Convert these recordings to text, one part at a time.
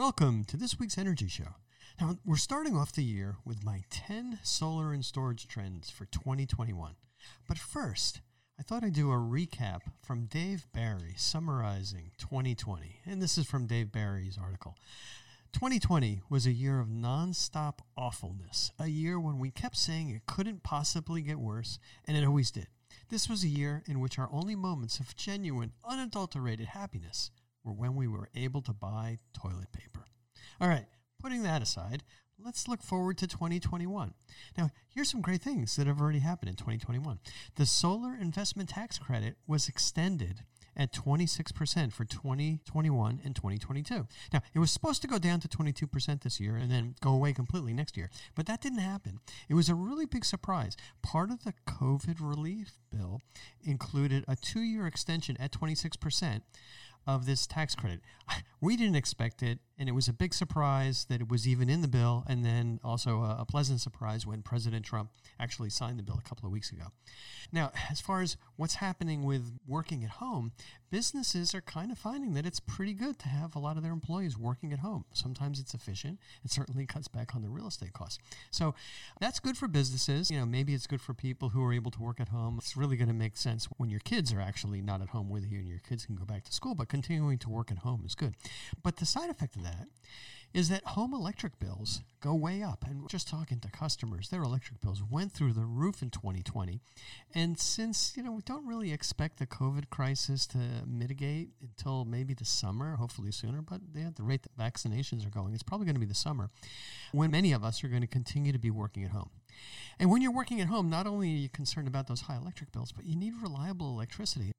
Welcome to this week's Energy Show. Now, we're starting off the year with my 10 solar and storage trends for 2021. But first, I thought I'd do a recap from Dave Barry summarizing 2020. And this is from Dave Barry's article. 2020 was a year of nonstop awfulness, a year when we kept saying it couldn't possibly get worse, and it always did. This was a year in which our only moments of genuine, unadulterated happiness were when we were able to buy toilet paper. All right, putting that aside, let's look forward to 2021. Now, here's some great things that have already happened in 2021. The solar investment tax credit was extended at 26% for 2021 and 2022. Now, it was supposed to go down to 22% this year and then go away completely next year, but that didn't happen. It was a really big surprise. Part of the COVID relief bill included a 2-year extension at 26% of this tax credit. We didn't expect it, and it was a big surprise that it was even in the bill, and then also a pleasant surprise when President Trump actually signed the bill a couple of weeks ago. Now, as far as what's happening with working at home, businesses are kind of finding that it's pretty good to have a lot of their employees working at home. Sometimes it's efficient. It certainly cuts back on the real estate costs. So that's good for businesses. You know, maybe it's good for people who are able to work at home. It's really going to make sense when your kids are actually not at home with you and your kids can go back to school, but continuing to work at home is good. But the side effect of that is that home electric bills go way up. And just talking to customers, their electric bills went through the roof in 2020. And since, we don't really expect the COVID crisis to mitigate until maybe the summer, hopefully sooner, but at the rate that vaccinations are going, it's probably going to be the summer when many of us are going to continue to be working at home. And when you're working at home, not only are you concerned about those high electric bills, but you need reliable electricity.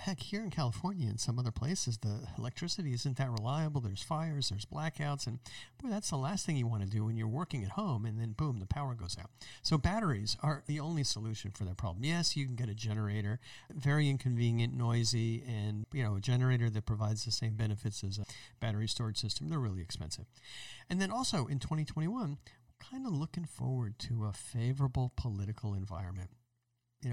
Heck, here in California and some other places, the electricity isn't that reliable. There's fires, there's blackouts, and boy, that's the last thing you want to do when you're working at home, and then boom, the power goes out. So batteries are the only solution for that problem. Yes, you can get a generator, very inconvenient, noisy, and a generator that provides the same benefits as a battery storage system. They're really expensive. And then also in 2021, kind of looking forward to a favorable political environment.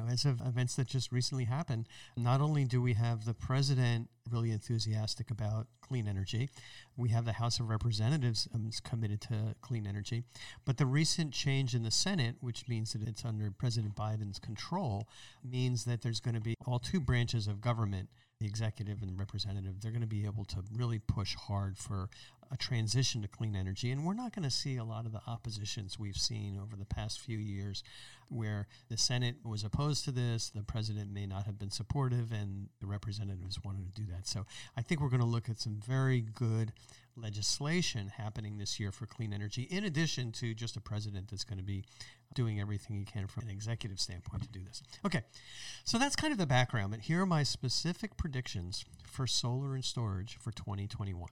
As of events that just recently happened, not only do we have the president really enthusiastic about clean energy, we have the House of Representatives committed to clean energy, but the recent change in the Senate, which means that it's under President Biden's control, means that there's going to be all two branches of government, the executive and the representative. They're going to be able to really push hard for a transition to clean energy. And we're not going to see a lot of the oppositions we've seen over the past few years where the Senate was opposed to this, the president may not have been supportive, and the representatives wanted to do that. So I think we're going to look at some very good legislation happening this year for clean energy, in addition to just a president that's going to be doing everything he can from an executive standpoint to do this. Okay, so that's kind of the background, but here are my specific predictions for solar and storage for 2021.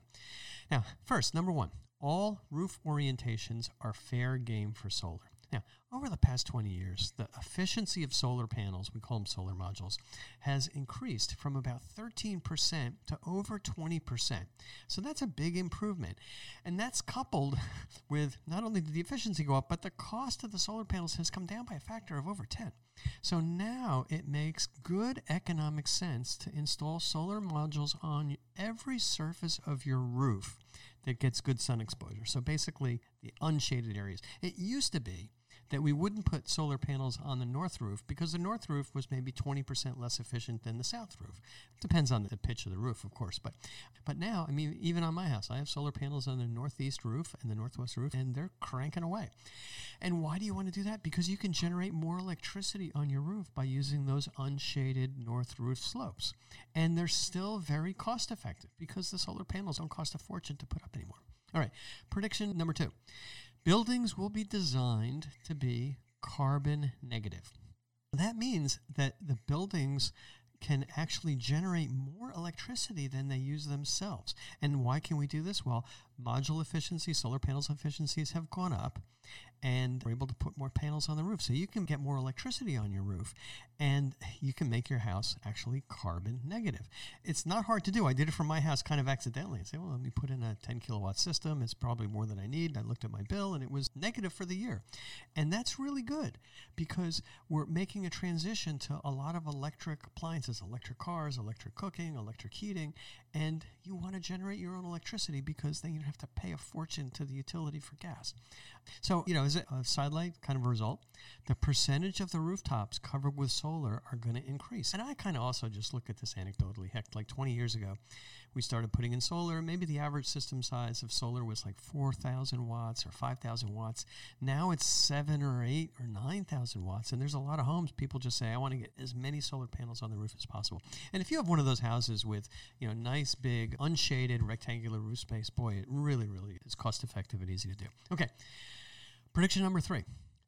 Now, first, number one, all roof orientations are fair game for solar. Now, over the past 20 years, the efficiency of solar panels, we call them solar modules, has increased from about 13% to over 20%. So that's a big improvement. And that's coupled with not only did the efficiency go up, but the cost of the solar panels has come down by a factor of over 10. So now it makes good economic sense to install solar modules on every surface of your roof that gets good sun exposure. So basically, the unshaded areas. It used to be that we wouldn't put solar panels on the north roof because the north roof was maybe 20% less efficient than the south roof. Depends on the pitch of the roof, of course. But now, even on my house, I have solar panels on the northeast roof and the northwest roof, and they're cranking away. And why do you want to do that? Because you can generate more electricity on your roof by using those unshaded north roof slopes. And they're still very cost effective because the solar panels don't cost a fortune to put up anymore. All right, prediction number two. Buildings will be designed to be carbon negative. That means that the buildings can actually generate more electricity than they use themselves. And why can we do this? Well, module efficiency, solar panels efficiencies have gone up, and we're able to put more panels on the roof. So you can get more electricity on your roof, and you can make your house actually carbon negative. It's not hard to do. I did it from my house kind of accidentally. I said, let me put in a 10-kilowatt system. It's probably more than I need. I looked at my bill, and it was negative for the year. And that's really good because we're making a transition to a lot of electric appliances, electric cars, electric cooking, electric heating, and you want to generate your own electricity because then you don't have to pay a fortune to the utility for gas. So, you know, as a sidelight kind of result, the percentage of the rooftops covered with solar are going to increase. And I kind of also just look at this anecdotally. Heck, like 20 years ago, we started putting in solar. Maybe the average system size of solar was like 4,000 watts or 5,000 watts. Now it's 7 or 8 or 9,000 watts. And there's a lot of homes people just say, I want to get as many solar panels on the roof as possible. And if you have one of those houses with, you know, nice, big, unshaded, rectangular roof space, boy, it really, really is cost-effective and easy to do. Okay, prediction number 3.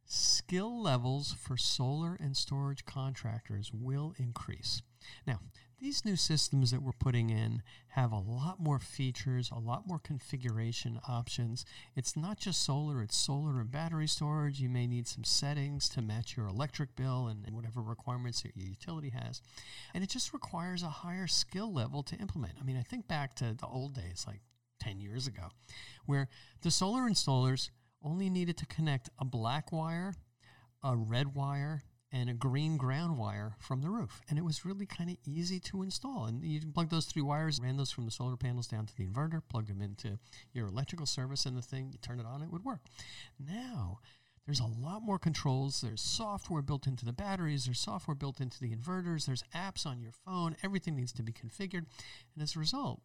Skill levels for solar and storage contractors will increase. Now, these new systems that we're putting in have a lot more features, a lot more configuration options. It's not just solar, it's solar and battery storage. You may need some settings to match your electric bill and whatever requirements your utility has. And it just requires a higher skill level to implement. I mean, I think back to the old days, like 10 years ago, where the solar installers only needed to connect a black wire, a red wire, and a green ground wire from the roof. And it was really kind of easy to install. And you plug those 3 wires, ran those from the solar panels down to the inverter, plugged them into your electrical service and the thing, you turn it on, it would work. Now, there's a lot more controls. There's software built into the batteries. There's software built into the inverters. There's apps on your phone. Everything needs to be configured. And as a result,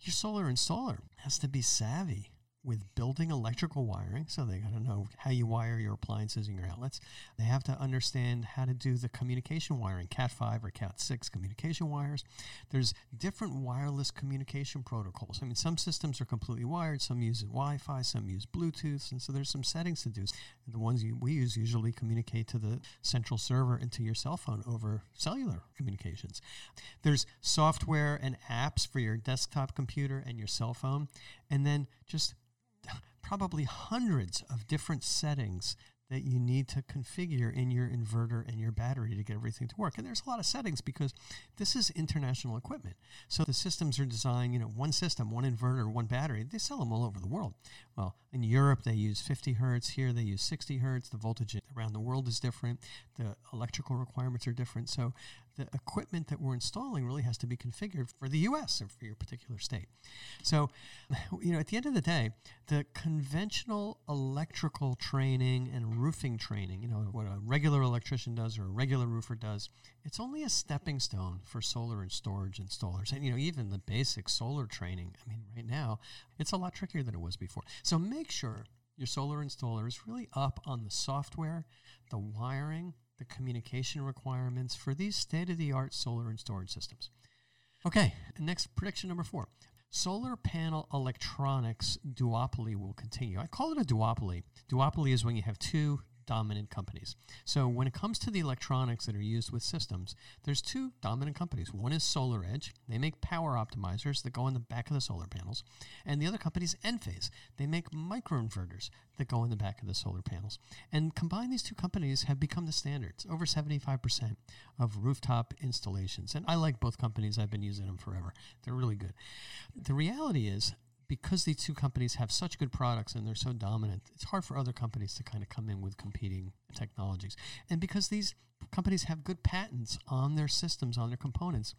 your solar installer has to be savvy with building electrical wiring, so they got to know how you wire your appliances and your outlets. They have to understand how to do the communication wiring, Cat 5 or Cat 6 communication wires. There's different wireless communication protocols. I mean, some systems are completely wired, some use Wi-Fi, some use Bluetooth, and so there's some settings to do. The ones we use usually communicate to the central server and to your cell phone over cellular communications. There's software and apps for your desktop computer and your cell phone, and then just probably hundreds of different settings that you need to configure in your inverter and your battery to get everything to work. And there's a lot of settings because this is international equipment. So the systems are designed, you know, one system, one inverter, one battery. They sell them all over the world. Well, in Europe, they use 50 hertz. Here, they use 60 hertz. The voltage around the world is different. The electrical requirements are different. So the equipment that we're installing really has to be configured for the U.S. or for your particular state. So, you know, at the end of the day, the conventional electrical training and roofing training, you know, what a regular electrician does or a regular roofer does, it's only a stepping stone for solar and storage installers. And, you know, even the basic solar training, I mean, right now, it's a lot trickier than it was before. So make sure your solar installer is really up on the software, the wiring, the communication requirements for these state-of-the-art solar and storage systems. Okay, next, prediction number 4. Solar panel electronics duopoly will continue. I call it a duopoly. Duopoly is when you have 2 dominant companies. So when it comes to the electronics that are used with systems, there's 2 dominant companies. One is SolarEdge. They make power optimizers that go in the back of the solar panels. And the other company is Enphase. They make microinverters that go in the back of the solar panels. And combined, these 2 companies have become the standards, over 75% of rooftop installations. And I like both companies. I've been using them forever. They're really good. The reality is, because these 2 companies have such good products and they're so dominant, it's hard for other companies to kind of come in with competing technologies. And because these companies have good patents on their systems, on their components,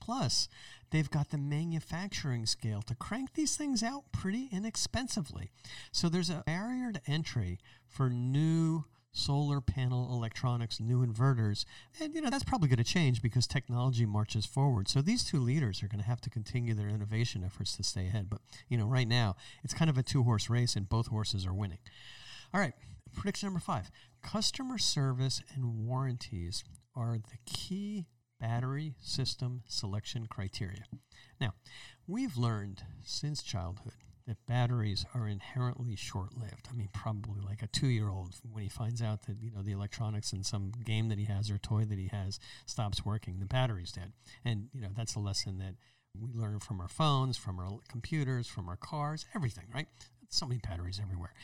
plus they've got the manufacturing scale to crank these things out pretty inexpensively. So there's a barrier to entry for new solar panel electronics, new inverters. And, you know, that's probably going to change because technology marches forward. So these 2 leaders are going to have to continue their innovation efforts to stay ahead. But, you know, right now, it's kind of a 2-horse race and both horses are winning. All right, prediction number 5. Customer service and warranties are the key battery system selection criteria. Now, we've learned since childhood that batteries are inherently short-lived. I mean, probably like a 2-year-old, when he finds out that, you know, the electronics in some game that he has or toy that he has stops working, the battery's dead. And, you know, that's a lesson that we learn from our phones, from our computers, from our cars, everything, right? So many batteries everywhere.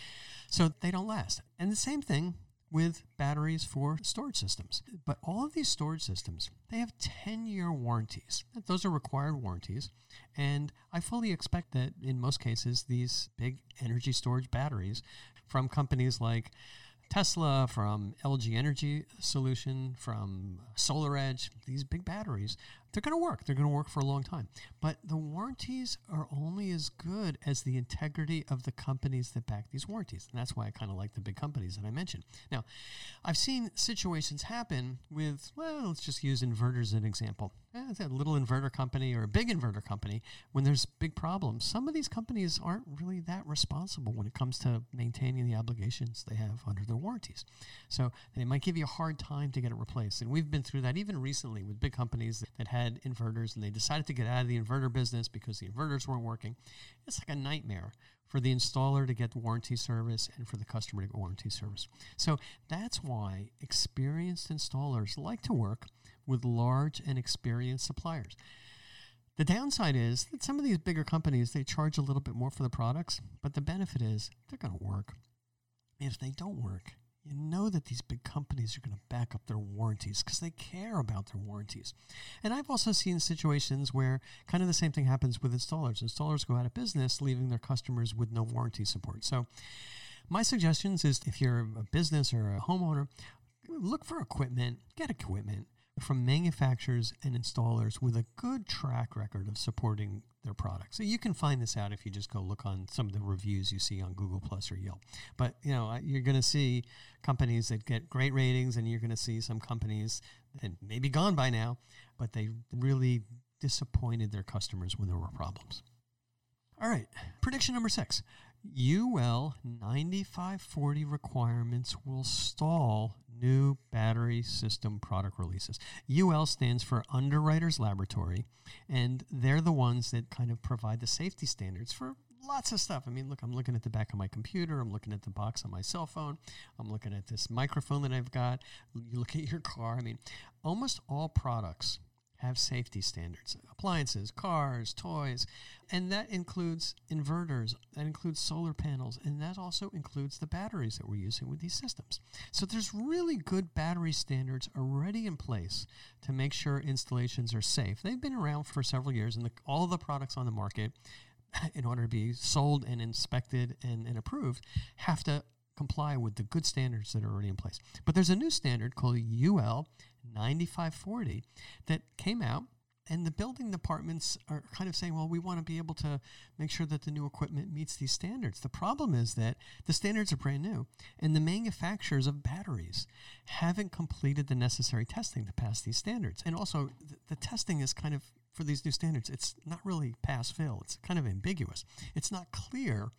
So they don't last. And the same thing with batteries for storage systems. But all of these storage systems, they have 10-year warranties. Those are required warranties. And I fully expect that in most cases, these big energy storage batteries from companies like Tesla, from LG Energy Solution, from SolarEdge, these big batteries they're going to work. They're going to work for a long time. But the warranties are only as good as the integrity of the companies that back these warranties. And that's why I kind of like the big companies that I mentioned. Now, I've seen situations happen with, well, let's just use inverters as an example. It's a little inverter company or a big inverter company. When there's big problems, some of these companies aren't really that responsible when it comes to maintaining the obligations they have under their warranties. So they might give you a hard time to get it replaced. And we've been through that even recently with big companies that had inverters, and they decided to get out of the inverter business because the inverters weren't working. It's like a nightmare for the installer to get warranty service and for the customer to get warranty service. So that's why experienced installers like to work with large and experienced suppliers. The downside is that some of these bigger companies, they charge a little bit more for the products, but the benefit is they're going to work. If they don't work, you know that these big companies are going to back up their warranties because they care about their warranties. And I've also seen situations where kind of the same thing happens with installers. Installers go out of business, leaving their customers with no warranty support. So my suggestions is, if you're a business or a homeowner, look for equipment, get equipment from manufacturers and installers with a good track record of supporting their products. So you can find this out if you just go look on some of the reviews you see on Google Plus or Yelp. But, you know, you're going to see companies that get great ratings, and you're going to see some companies that may be gone by now, but they really disappointed their customers when there were problems. All right, prediction number 6. UL 9540 requirements will stall new battery system product releases. UL stands for Underwriters Laboratory, and they're the ones that kind of provide the safety standards for lots of stuff. I mean, look, I'm looking at the back of my computer. I'm looking at the box on my cell phone. I'm looking at this microphone that I've got. You look at your car. I mean, almost all products have safety standards. Appliances, cars, toys, and that includes inverters, that includes solar panels, and that also includes the batteries that we're using with these systems. So there's really good battery standards already in place to make sure installations are safe. They've been around for several years, and all the products on the market, in order to be sold and inspected and approved, have to comply with the good standards that are already in place. But there's a new standard called UL 9540 that came out, and the building departments are kind of saying, well, we want to be able to make sure that the new equipment meets these standards. The problem is that the standards are brand new, and the manufacturers of batteries haven't completed the necessary testing to pass these standards. And also, the testing is kind of, for these new standards, it's not really pass-fail. It's kind of ambiguous. It's not clear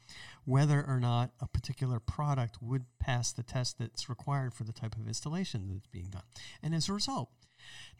whether or not a particular product would pass the test that's required for the type of installation that's being done. And as a result,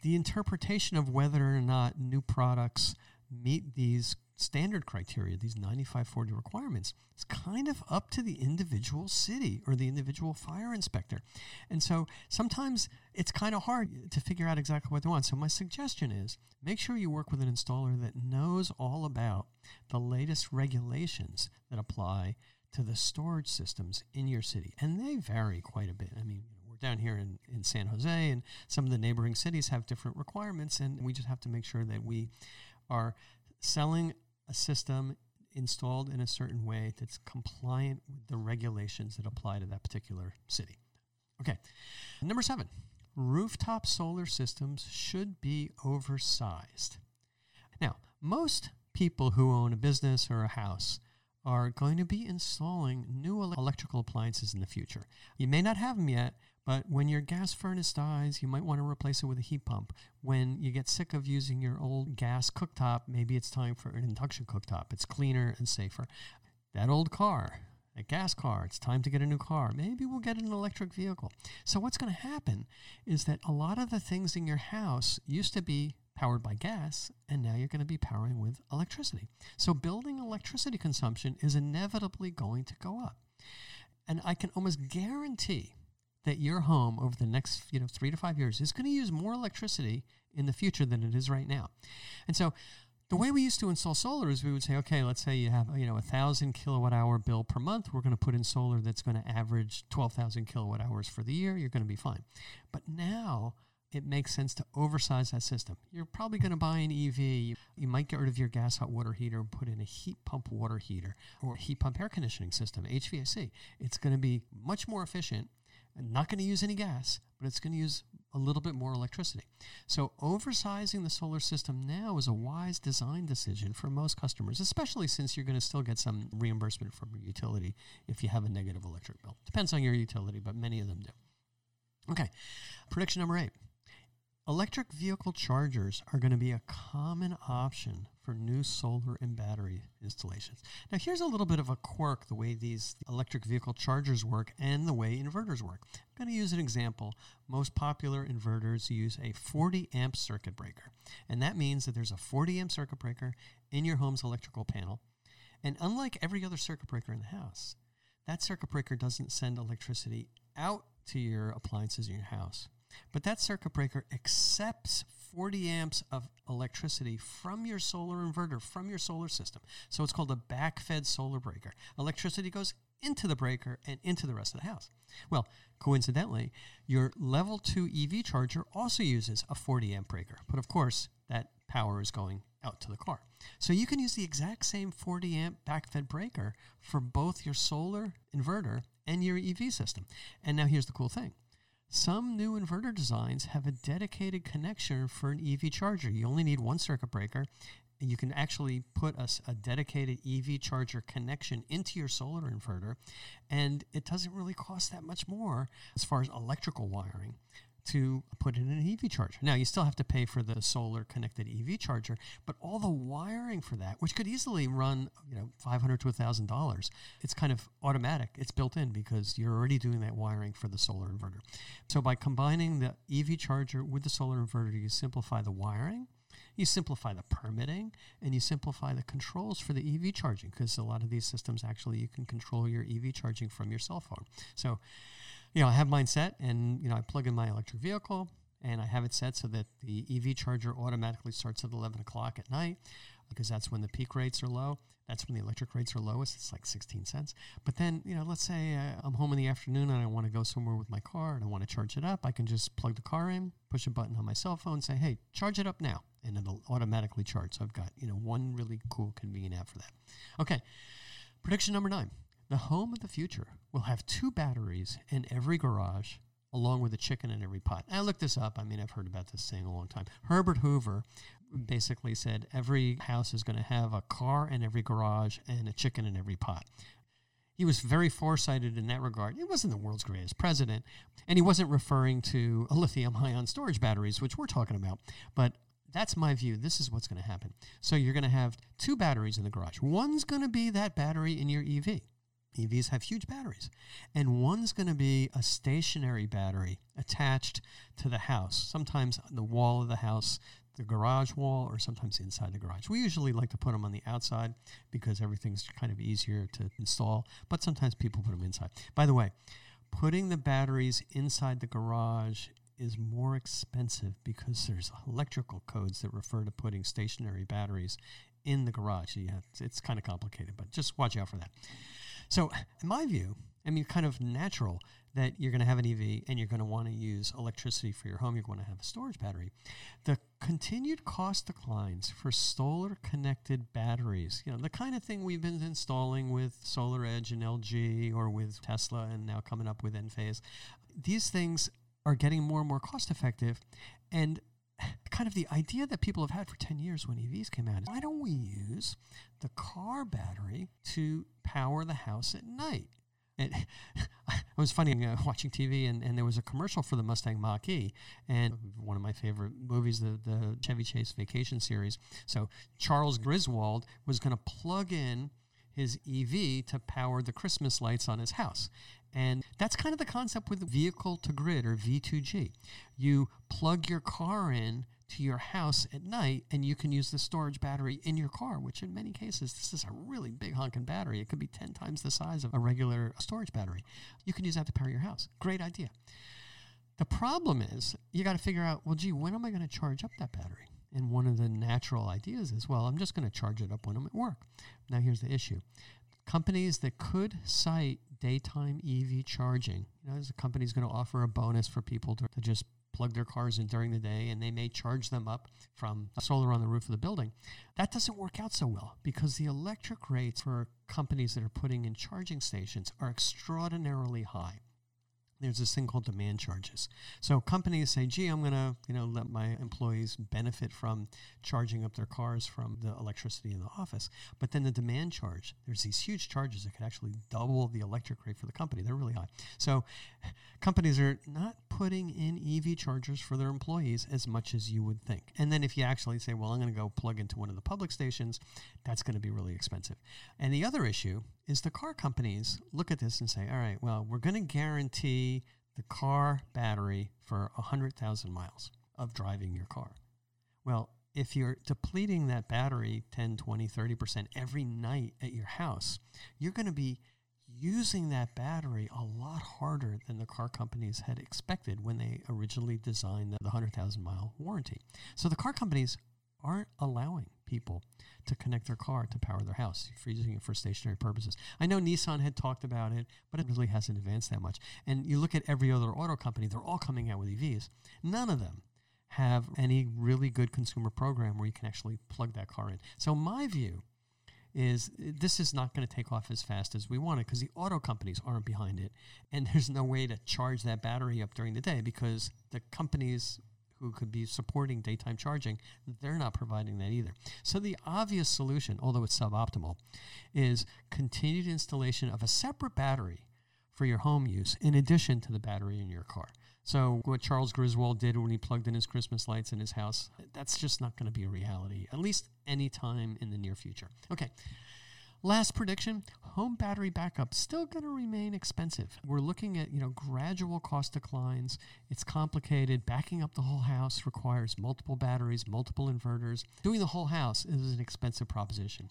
the interpretation of whether or not new products meet these standard criteria, these 9540 requirements, it's kind of up to the individual city or the individual fire inspector. And so sometimes it's kind of hard to figure out exactly what they want. So my suggestion is, make sure you work with an installer that knows all about the latest regulations that apply to the storage systems in your city. And they vary quite a bit. I mean, down here in San Jose and some of the neighboring cities have different requirements, and we just have to make sure that we are selling a system installed in a certain way that's compliant with the regulations that apply to that particular city. Okay, number 7, rooftop solar systems should be oversized. Now, most people who own a business or a house are going to be installing new electrical appliances in the future. You may not have them yet, but when your gas furnace dies, you might want to replace it with a heat pump. When you get sick of using your old gas cooktop, maybe it's time for an induction cooktop. It's cleaner and safer. That old car, a gas car, it's time to get a new car. Maybe we'll get an electric vehicle. So what's going to happen is that a lot of the things in your house used to be powered by gas, and now you're going to be powering with electricity. So building electricity consumption is inevitably going to go up. And I can almost guarantee that your home over the next 3 to 5 years is going to use more electricity in the future than it is right now. And so the way we used to install solar is we would say, okay, let's say you have 1,000 kilowatt hour bill per month. We're going to put in solar that's going to average 12,000 kilowatt hours for the year. You're going to be fine. But now it makes sense to oversize that system. You're probably going to buy an EV. You might get rid of your gas hot water heater and put in a heat pump water heater or heat pump air conditioning system, HVAC. It's going to be much more efficient. I'm not going to use any gas, but it's going to use a little bit more electricity. So oversizing the solar system now is a wise design decision for most customers, especially since you're going to still get some reimbursement from your utility if you have a negative electric bill. Depends on your utility, but many of them do. Okay, prediction number 8. Electric vehicle chargers are going to be a common option for new solar and battery installations. Now, here's a little bit of a quirk the way these electric vehicle chargers work and the way inverters work. I'm going to use an example. Most popular inverters use a 40-amp circuit breaker. And that means that there's a 40-amp circuit breaker in your home's electrical panel. And unlike every other circuit breaker in the house, that circuit breaker doesn't send electricity out to your appliances in your house. But that circuit breaker accepts 40 amps of electricity from your solar inverter, from your solar system. So it's called a backfed solar breaker. Electricity goes into the breaker and into the rest of the house. Well, coincidentally, your level 2 EV charger also uses a 40 amp breaker. But of course, that power is going out to the car. So you can use the exact same 40 amp backfed breaker for both your solar inverter and your EV system. And now here's the cool thing. Some new inverter designs have a dedicated connection for an EV charger. You only need one circuit breaker. You can actually put a dedicated EV charger connection into your solar inverter, and it doesn't really cost that much more as far as electrical wiring to put in an EV charger. Now, you still have to pay for the solar connected EV charger, but all the wiring for that, which could easily run, $500 to $1,000, it's kind of automatic. It's built in because you're already doing that wiring for the solar inverter. So by combining the EV charger with the solar inverter, you simplify the wiring, you simplify the permitting, and you simplify the controls for the EV charging, because a lot of these systems, actually, you can control your EV charging from your cell phone. So, I have mine set, and, I plug in my electric vehicle, and I have it set so that the EV charger automatically starts at 11 o'clock at night, because that's when the peak rates are low. That's when the electric rates are lowest. It's like 16 cents. But then, let's say I'm home in the afternoon and I want to go somewhere with my car and I want to charge it up. I can just plug the car in, push a button on my cell phone, say, hey, charge it up now. And it'll automatically charge. So I've got, one really cool convenient app for that. Okay, prediction number 9. The home of the future will have 2 batteries in every garage, along with a chicken in every pot. I looked this up. I've heard about this thing a long time. Herbert Hoover basically said every house is going to have a car in every garage and a chicken in every pot. He was very foresighted in that regard. He wasn't the world's greatest president, and he wasn't referring to lithium-ion storage batteries, which we're talking about, but that's my view. This is what's going to happen. So you're going to have 2 batteries in the garage. One's going to be that battery in your EV. EVs have huge batteries. And one's going to be a stationary battery attached to the house, sometimes on the wall of the house, the garage wall, or sometimes inside the garage. We usually like to put them on the outside because everything's kind of easier to install, but sometimes people put them inside. By the way, putting the batteries inside the garage is more expensive because there's electrical codes that refer to putting stationary batteries in the garage. Yeah, it's kind of complicated, but just watch out for that. So in my view, kind of natural that you're going to have an EV and you're going to want to use electricity for your home. You're going to have a storage battery. The continued cost declines for solar-connected batteries, the kind of thing we've been installing with SolarEdge and LG or with Tesla and now coming up with Enphase, these things are getting more and more cost-effective, and kind of the idea that people have had for 10 years when EVs came out is, why don't we use the car battery to power the house at night? It was funny watching TV, and there was a commercial for the Mustang Mach-E, and one of my favorite movies, the Chevy Chase Vacation series. So Charles Griswold was going to plug in his EV to power the Christmas lights on his house. And that's kind of the concept with vehicle to grid, or V2G. You plug your car in to your house at night, and you can use the storage battery in your car, which in many cases, this is a really big honking battery. It could be 10 times the size of a regular storage battery. You can use that to power your house. Great idea. The problem is you got to figure out, when am I going to charge up that battery? And one of the natural ideas is, I'm just going to charge it up when I'm at work. Now, here's the issue. Companies that could cite daytime EV charging, there's a company's going to offer a bonus for people to just plug their cars in during the day, and they may charge them up from solar on the roof of the building. That doesn't work out so well because the electric rates for companies that are putting in charging stations are extraordinarily high. there's this thing called demand charges. So companies say, gee, I'm going to, let my employees benefit from charging up their cars from the electricity in the office. But then the demand charge, there's these huge charges that could actually double the electric rate for the company. They're really high. So companies are not putting in EV chargers for their employees as much as you would think. And then if you actually say, well, I'm going to go plug into one of the public stations, that's going to be really expensive. And the other issue is the car companies look at this and say, all right, well, we're going to guarantee the car battery for 100,000 miles of driving your car. Well, if you're depleting that battery 10, 20, 30% every night at your house, you're going to be using that battery a lot harder than the car companies had expected when they originally designed the 100,000-mile warranty. So the car companies aren't allowing people to connect their car to power their house, using it for stationary purposes. I know Nissan had talked about it, but it really hasn't advanced that much. And you look at every other auto company, they're all coming out with EVs. None of them have any really good consumer program where you can actually plug that car in. So my view is this is not going to take off as fast as we want it because the auto companies aren't behind it. And there's no way to charge that battery up during the day because the companies who could be supporting daytime charging, they're not providing that either. So the obvious solution, although it's suboptimal, is continued installation of a separate battery for your home use in addition to the battery in your car. So what Charles Griswold did when he plugged in his Christmas lights in his house, that's just not going to be a reality, at least any time in the near future. Okay. Last prediction, home battery backup still going to remain expensive. We're looking at, gradual cost declines. It's complicated. Backing up the whole house requires multiple batteries, multiple inverters. Doing the whole house is an expensive proposition.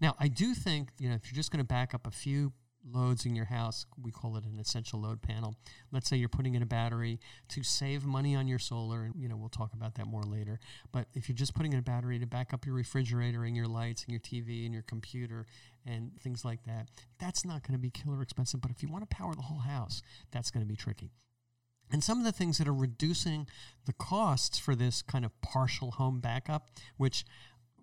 Now, I do think, if you're just going to back up a few loads in your house, we call it an essential load panel. Let's say you're putting in a battery to save money on your solar, and we'll talk about that more later. But if you're just putting in a battery to back up your refrigerator and your lights and your TV and your computer and things like that, that's not going to be killer expensive. But if you want to power the whole house, that's going to be tricky. And some of the things that are reducing the costs for this kind of partial home backup, which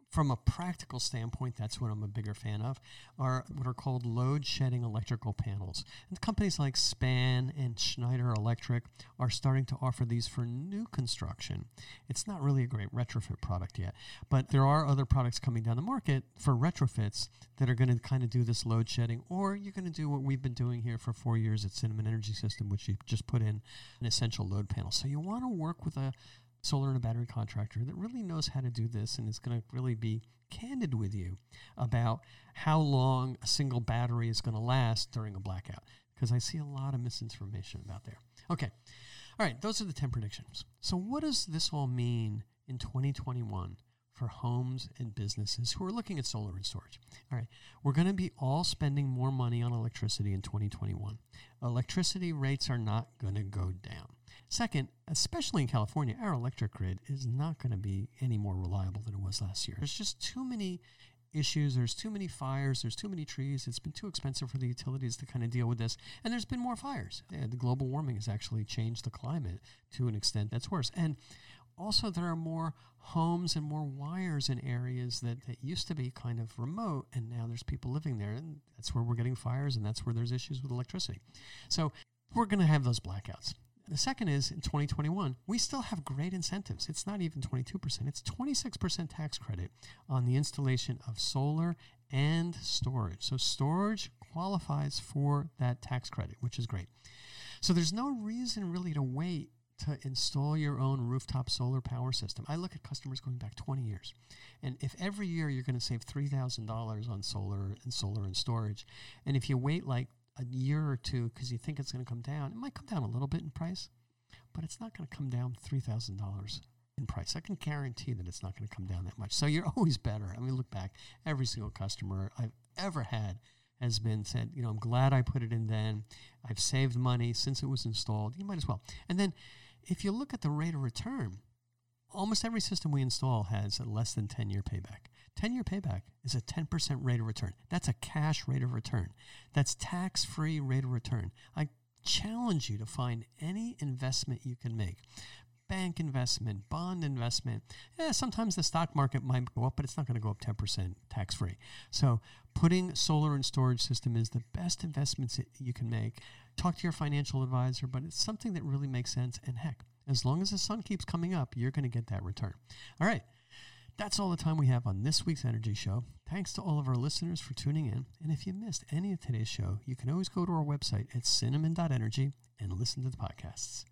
from a practical standpoint, that's what I'm a bigger fan of, are what are called load-shedding electrical panels. And companies like Span and Schneider Electric are starting to offer these for new construction. It's not really a great retrofit product yet, but there are other products coming down the market for retrofits that are going to kind of do this load-shedding, or you're going to do what we've been doing here for 4 years at Cinnamon Energy System, which you just put in an essential load panel. So you want to work with a solar and a battery contractor that really knows how to do this and is going to really be candid with you about how long a single battery is going to last during a blackout, because I see a lot of misinformation about there. Okay. All right. Those are the 10 predictions. So what does this all mean in 2021 for homes and businesses who are looking at solar and storage? All right. We're going to be all spending more money on electricity in 2021. Electricity rates are not going to go down. Second, especially in California, our electric grid is not going to be any more reliable than it was last year. There's just too many issues. There's too many fires. There's too many trees. It's been too expensive for the utilities to kind of deal with this. And there's been more fires. The global warming has actually changed the climate to an extent that's worse. And also, there are more homes and more wires in areas that used to be kind of remote, and now there's people living there. And that's where we're getting fires, and that's where there's issues with electricity. So we're going to have those blackouts. The second is, in 2021, we still have great incentives. It's not even 22%. It's 26% tax credit on the installation of solar and storage. So storage qualifies for that tax credit, which is great. So there's no reason really to wait to install your own rooftop solar power system. I look at customers going back 20 years. And if every year you're going to save $3,000 on solar and storage, and if you wait like a year or two because you think it's going to come down. It might come down a little bit in price, but it's not going to come down $3,000 in price. I can guarantee that it's not going to come down that much. So you're always better. I mean, look back. Every single customer I've ever had has been said, I'm glad I put it in then. I've saved money since it was installed. You might as well. And then if you look at the rate of return, almost every system we install has a less than 10-year payback. 10-year payback is a 10% rate of return. That's a cash rate of return. That's tax-free rate of return. I challenge you to find any investment you can make bank investment, bond investment. Yeah, sometimes the stock market might go up, but it's not going to go up 10% tax-free. So putting solar and storage system is the best investments you can make. Talk to your financial advisor, but it's something that really makes sense. And heck, as long as the sun keeps coming up, you're going to get that return. All right. That's all the time we have on this week's Energy Show. Thanks to all of our listeners for tuning in. And if you missed any of today's show, you can always go to our website at cinnamon.energy and listen to the podcasts.